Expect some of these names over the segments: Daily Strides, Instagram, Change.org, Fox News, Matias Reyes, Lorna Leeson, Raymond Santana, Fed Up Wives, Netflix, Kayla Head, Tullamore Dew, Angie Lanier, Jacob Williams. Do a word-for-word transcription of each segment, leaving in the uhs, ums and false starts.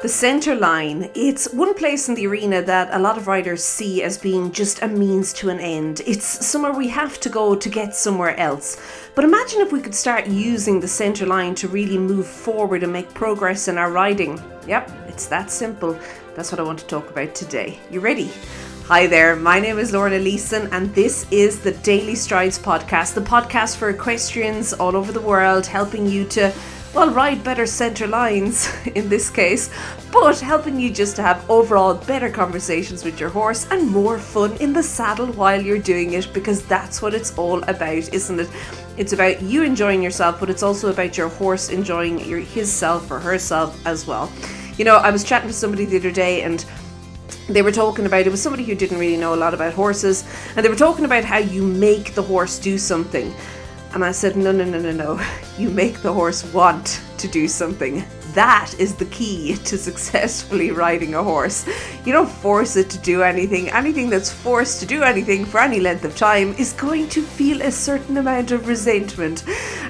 The centre line, it's one place in the arena that a lot of riders see as being just a means to an end. It's somewhere we have to go to get somewhere else. But imagine if we could start using the centre line to really move forward and make progress in our riding. Yep, it's that simple. That's what I want to talk about today. You ready? Hi there, my name is Lorna Leeson and this is the Daily Strides podcast, the podcast for equestrians all over the world, helping you to, well, ride better centre lines in this case, but helping you just to have overall better conversations with your horse and more fun in the saddle while you're doing it, because that's what it's all about, isn't it? It's about you enjoying yourself, but it's also about your horse enjoying your, his self or herself as well. You know, I was chatting to somebody the other day and they were talking about, it was somebody who didn't really know a lot about horses, and they were talking about how you make the horse do something. And I said, no, no, no, no, no. You make the horse want to do something. That is the key to successfully riding a horse. You don't force it to do anything. Anything that's forced to do anything for any length of time is going to feel a certain amount of resentment.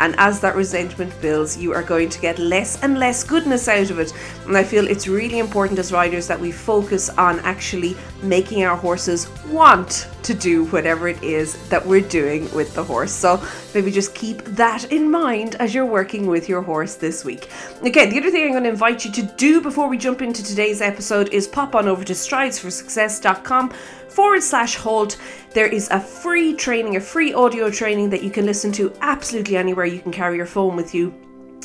And as that resentment builds, you are going to get less and less goodness out of it. And I feel it's really important as riders that we focus on actually making our horses want to do whatever it is that we're doing with the horse. So maybe just keep that in mind as you're working with your horse this week. Okay, the other thing I'm going to invite you to do before we jump into today's episode is pop on over to strides for success dot com forward slash halt. There is a free training, a free audio training that you can listen to absolutely anywhere you can carry your phone with you.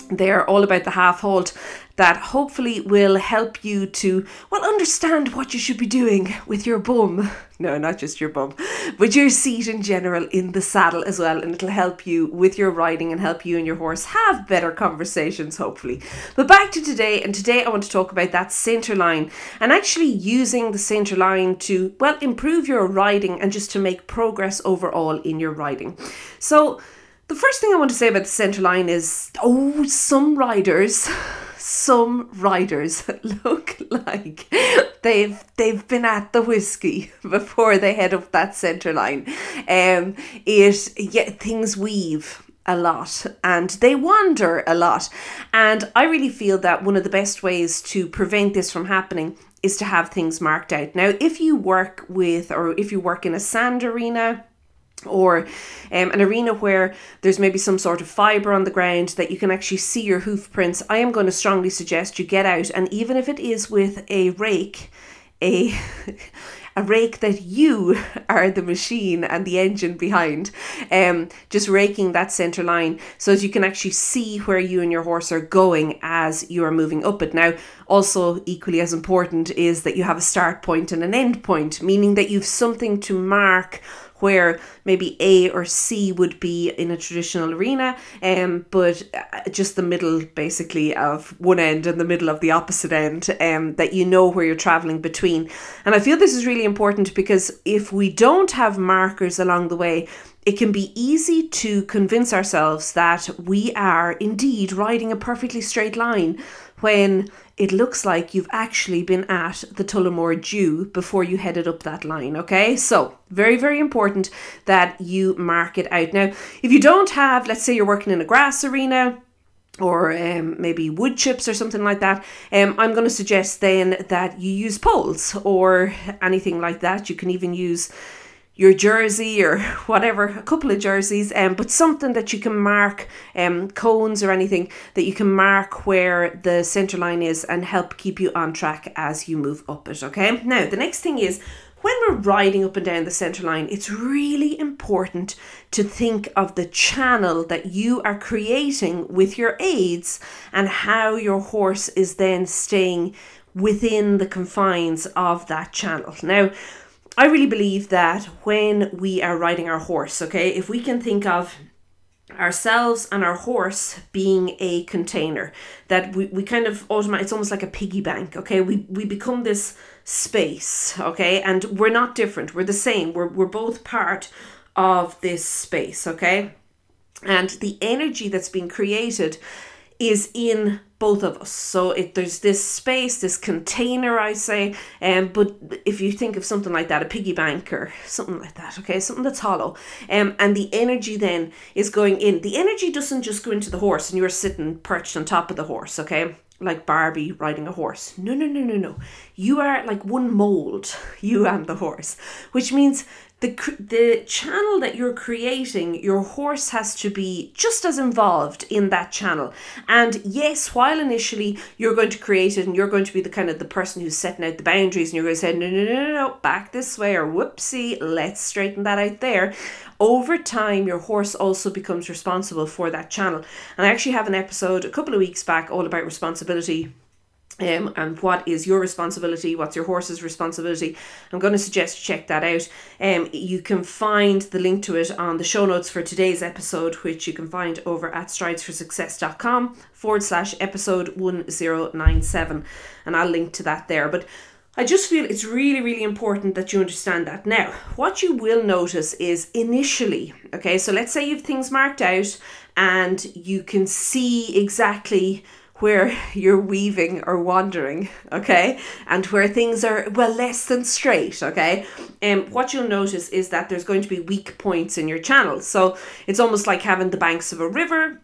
They are all about the half halt that hopefully will help you to, well, understand what you should be doing with your bum. No, not just your bum, but your seat in general in the saddle as well. And it'll help you with your riding and help you and your horse have better conversations, hopefully. But back to today. And today I want to talk about that centre line and actually using the centre line to, well, improve your riding and just to make progress overall in your riding. So the first thing I want to say about the centre line is, oh, some riders, some riders look like they've they've been at the whiskey before they head up that centre line. Um, it yeah, things weave a lot and they wander a lot. And I really feel that one of the best ways to prevent this from happening is to have things marked out. Now, if you work with, or if you work in a sand arena, or um, an arena where there's maybe some sort of fibre on the ground that you can actually see your hoof prints, I am going to strongly suggest you get out, and even if it is with a rake, a a rake that you are the machine and the engine behind, um, just raking that centre line so that you can actually see where you and your horse are going as you are moving up it. Now, also equally as important is that you have a start point and an end point, meaning that you've something to mark where maybe A or C would be in a traditional arena, um, but just the middle basically of one end and the middle of the opposite end, um, that you know where you're traveling between. And I feel this is really important because if we don't have markers along the way, it can be easy to convince ourselves that we are indeed riding a perfectly straight line when it looks like you've actually been at the Tullamore Dew before you headed up that line, okay? So very, very important that you mark it out. Now, if you don't have, let's say you're working in a grass arena, or um, maybe wood chips or something like that, um, I'm going to suggest then that you use poles or anything like that. You can even use your jersey or whatever, a couple of jerseys, um, but something that you can mark, um, cones or anything that you can mark where the centre line is and help keep you on track as you move up it, okay? Now, the next thing is, when we're riding up and down the centre line, it's really important to think of the channel that you are creating with your aids and how your horse is then staying within the confines of that channel. Now, I really believe that when we are riding our horse, okay, if we can think of ourselves and our horse being a container, that we, we kind of automatically, it's almost like a piggy bank, okay, we we become this space, okay, and we're not different, we're the same, we're we're both part of this space, okay, and the energy that's being created is in both of us. So if there's this space, this container, I say, um, but if you think of something like that, a piggy bank or something like that, okay, something that's hollow, um, and the energy then is going in. The energy doesn't just go into the horse and you're sitting perched on top of the horse, okay? like Barbie riding a horse. No, no, no, no, no. You are like one mold, you and the horse, which means the the channel that you're creating, your horse has to be just as involved in that channel. And yes, while initially you're going to create it and you're going to be the kind of the person who's setting out the boundaries and you're going to say, no, no, no, no, no, back this way, or whoopsie, let's straighten that out there. Over time, your horse also becomes responsible for that channel. And I actually have an episode a couple of weeks back all about responsibility. Um, and what is your responsibility? What's your horse's responsibility? I'm going to suggest you check that out. Um, you can find the link to it on the show notes for today's episode, which you can find over at strides for success dot com forward slash episode one zero nine seven. And I'll link to that there. But I just feel it's really, really important that you understand that. Now, what you will notice is initially, okay, so let's say you've things marked out and you can see exactly where you're weaving or wandering, okay? And where things are, well, less than straight, okay? And um, what you'll notice is that there's going to be weak points in your channel. So it's almost like having the banks of a river.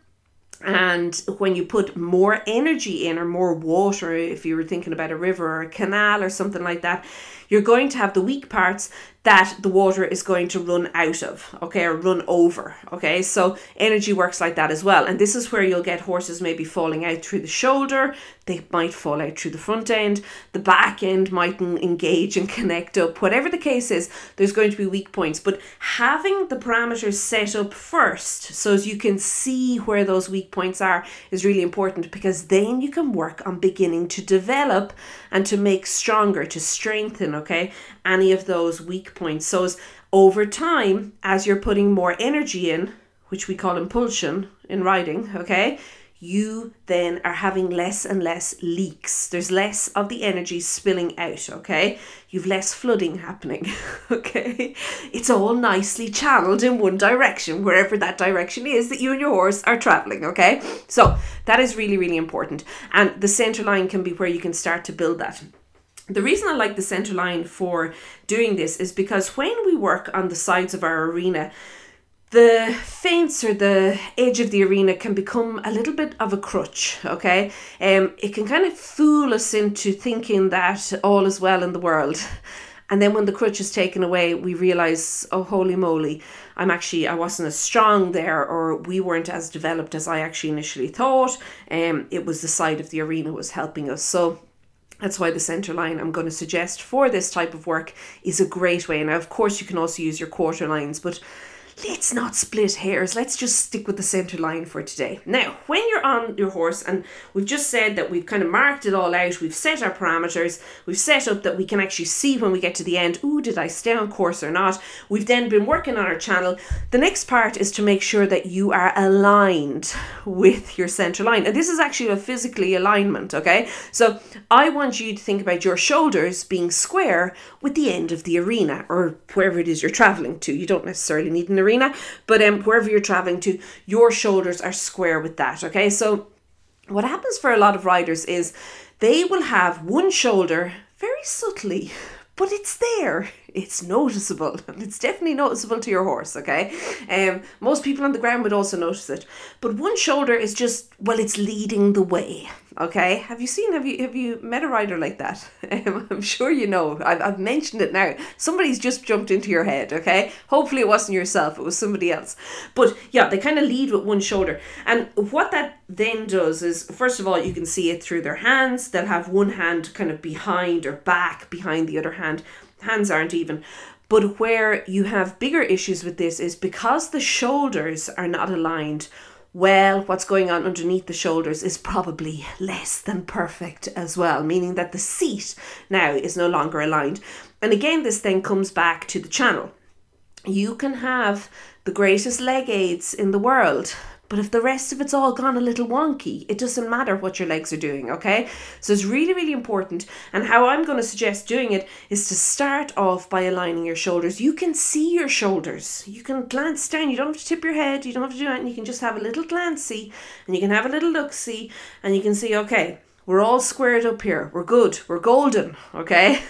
And when you put more energy in or more water, if you were thinking about a river or a canal or something like that, you're going to have the weak parts that the water is going to run out of, okay, or run over, okay? So energy works like that as well. And this is where you'll get horses maybe falling out through the shoulder. They might fall out through the front end. The back end mightn't engage and connect up. Whatever the case is, there's going to be weak points. But having the parameters set up first so as you can see where those weak points are is really important, because then you can work on beginning to develop and to make stronger, to strengthen, okay, any of those weak points. So as over time, as you're putting more energy in, which we call impulsion in riding, okay, you then are having less and less leaks. There's less of the energy spilling out, okay? You've less flooding happening, okay? It's all nicely channeled in one direction, wherever that direction is that you and your horse are traveling, okay? So that is really, really important. And the center line can be where you can start to build that. The reason I like the center line for doing this is because when we work on the sides of our arena, the fence or the edge of the arena can become a little bit of a crutch, okay? Um, it can kind of fool us into thinking that all is well in the world. And then when the crutch is taken away, we realise, oh, holy moly, I'm actually, I wasn't as strong there, or we weren't as developed as I actually initially thought. Um, it was the side of the arena was helping us. So that's why the centre line, I'm going to suggest for this type of work, is a great way. Now, of course, you can also use your quarter lines, but let's not split hairs. Let's just stick with the centre line for today. Now, when you're on your horse, and we've just said that we've kind of marked it all out, we've set our parameters, we've set up that we can actually see when we get to the end, ooh, did I stay on course or not? We've then been working on our channel. The next part is to make sure that you are aligned with your centre line. And this is actually a physically alignment, okay? So I want you to think about your shoulders being square with the end of the arena, or wherever it is you're travelling to. You don't necessarily need an arena, but um, wherever you're traveling to, your shoulders are square with that, okay? So what happens for a lot of riders is they will have one shoulder very subtly, but it's there. It's noticeable. It's definitely noticeable to your horse, okay? Um, most people on the ground would also notice it. But one shoulder is just, well, it's leading the way, okay? Have you seen, have you have you met a rider like that? Um, I'm sure you know. I've, I've mentioned it now. Somebody's just jumped into your head, okay? Hopefully it wasn't yourself. It was somebody else. But yeah, they kind of lead with one shoulder. And what that then does is, first of all, you can see it through their hands. They'll have one hand kind of behind or back behind the other hand. Hands aren't even. But where you have bigger issues with this is because the shoulders are not aligned, well, what's going on underneath the shoulders is probably less than perfect as well, meaning that the seat now is no longer aligned. And again, this then comes back to the channel. You can have the greatest leg aids in the world, but if the rest of it's all gone a little wonky, it doesn't matter what your legs are doing, okay? So it's really, really important. And how I'm going to suggest doing it is to start off by aligning your shoulders. You can see your shoulders. You can glance down. You don't have to tip your head. You don't have to do anything. You can just have a little glancey, and you can have a little look-see, and you can see, okay, we're all squared up here. We're good. We're golden, okay?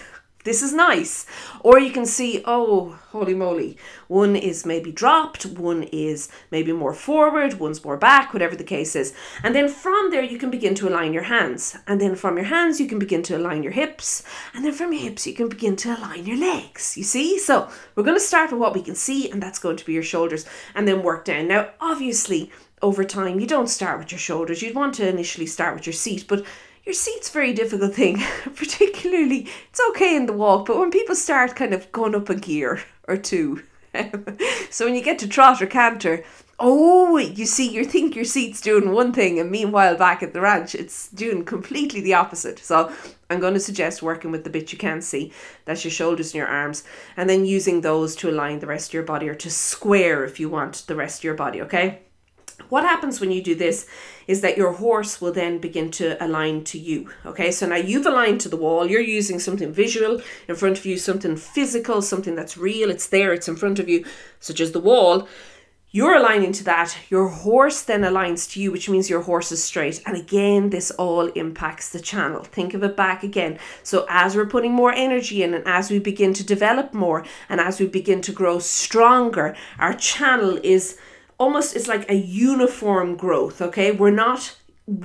this is nice. Or you can see, oh, holy moly, one is maybe dropped, one is maybe more forward, one's more back, whatever the case is. And then from there, you can begin to align your hands. And then from your hands, you can begin to align your hips. And then from your hips, you can begin to align your legs, you see? So we're going to start with what we can see, and that's going to be your shoulders, and then work down. Now, obviously, over time, you don't start with your shoulders. You'd want to initially start with your seat, but your seat's a very difficult thing, particularly, it's okay in the walk, but when people start kind of going up a gear or two, so when you get to trot or canter, oh, you see, you think your seat's doing one thing, and meanwhile back at the ranch, it's doing completely the opposite. So I'm going to suggest working with the bit you can see, that's your shoulders and your arms, and then using those to align the rest of your body, or to square, if you want, the rest of your body, okay? What happens when you do this is that your horse will then begin to align to you. Okay, so now you've aligned to the wall. You're using something visual in front of you, something physical, something that's real. It's there, it's in front of you, such as the wall. You're aligning to that. Your horse then aligns to you, which means your horse is straight. And again, this all impacts the channel. Think of it back again. So as we're putting more energy in, and as we begin to develop more, and as we begin to grow stronger, our channel is almost, it's like a uniform growth, okay? We're not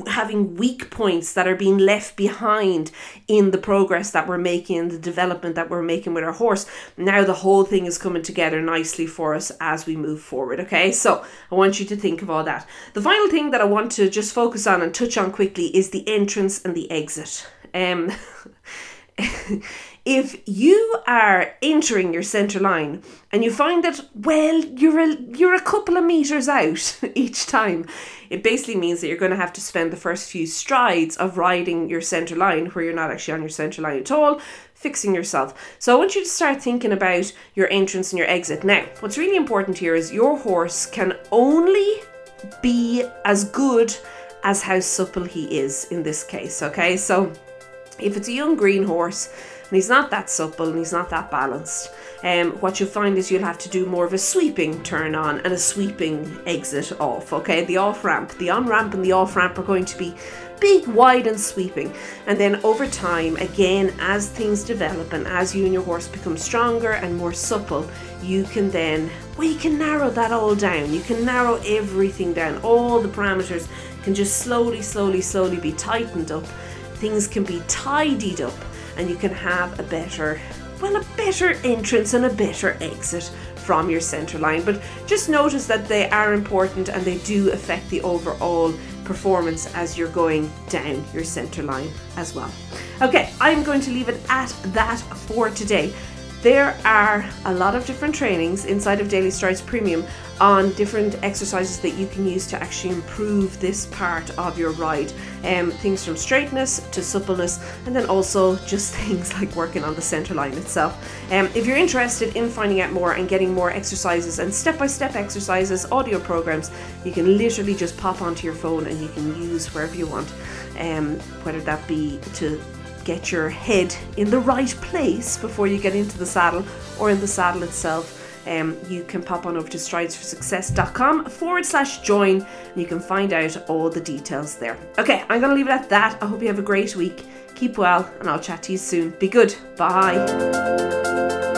having weak points that are being left behind in the progress that we're making, the development that we're making with our horse. Now the whole thing is coming together nicely for us as we move forward, okay? So I want you to think of all that. The final thing that I want to just focus on and touch on quickly is the entrance and the exit. Um, If you are entering your centre line and you find that, well, you're a, you're a couple of metres out each time, it basically means that you're going to have to spend the first few strides of riding your centre line where you're not actually on your centre line at all, fixing yourself. So I want you to start thinking about your entrance and your exit. Now, what's really important here is your horse can only be as good as how supple he is in this case, okay? So if it's a young green horse, and he's not that supple and he's not that balanced, Um, what you'll find is you'll have to do more of a sweeping turn on and a sweeping exit off, okay? The off-ramp, the on-ramp and the off-ramp are going to be big, wide and sweeping. And then over time, again, as things develop and as you and your horse become stronger and more supple, you can then, well, you can narrow that all down. You can narrow everything down. All the parameters can just slowly, slowly, slowly be tightened up. Things can be tidied up. And you can have a better, well, a better entrance and a better exit from your centre line. But just notice that they are important and they do affect the overall performance as you're going down your centre line as well. Okay, I'm going to leave it at that for today. There are a lot of different trainings inside of Daily Strides Premium on different exercises that you can use to actually improve this part of your ride. Um, things from straightness to suppleness, and then also just things like working on the centre line itself. Um, if you're interested in finding out more and getting more exercises and step-by-step exercises, audio programs, you can literally just pop onto your phone and you can use wherever you want, um, whether that be to get your head in the right place before you get into the saddle or in the saddle itself. Um, you can pop on over to strides for success dot com forward slash join and you can find out all the details there. Okay, I'm going to leave it at that. I hope you have a great week. Keep well and I'll chat to you soon. Be good. Bye.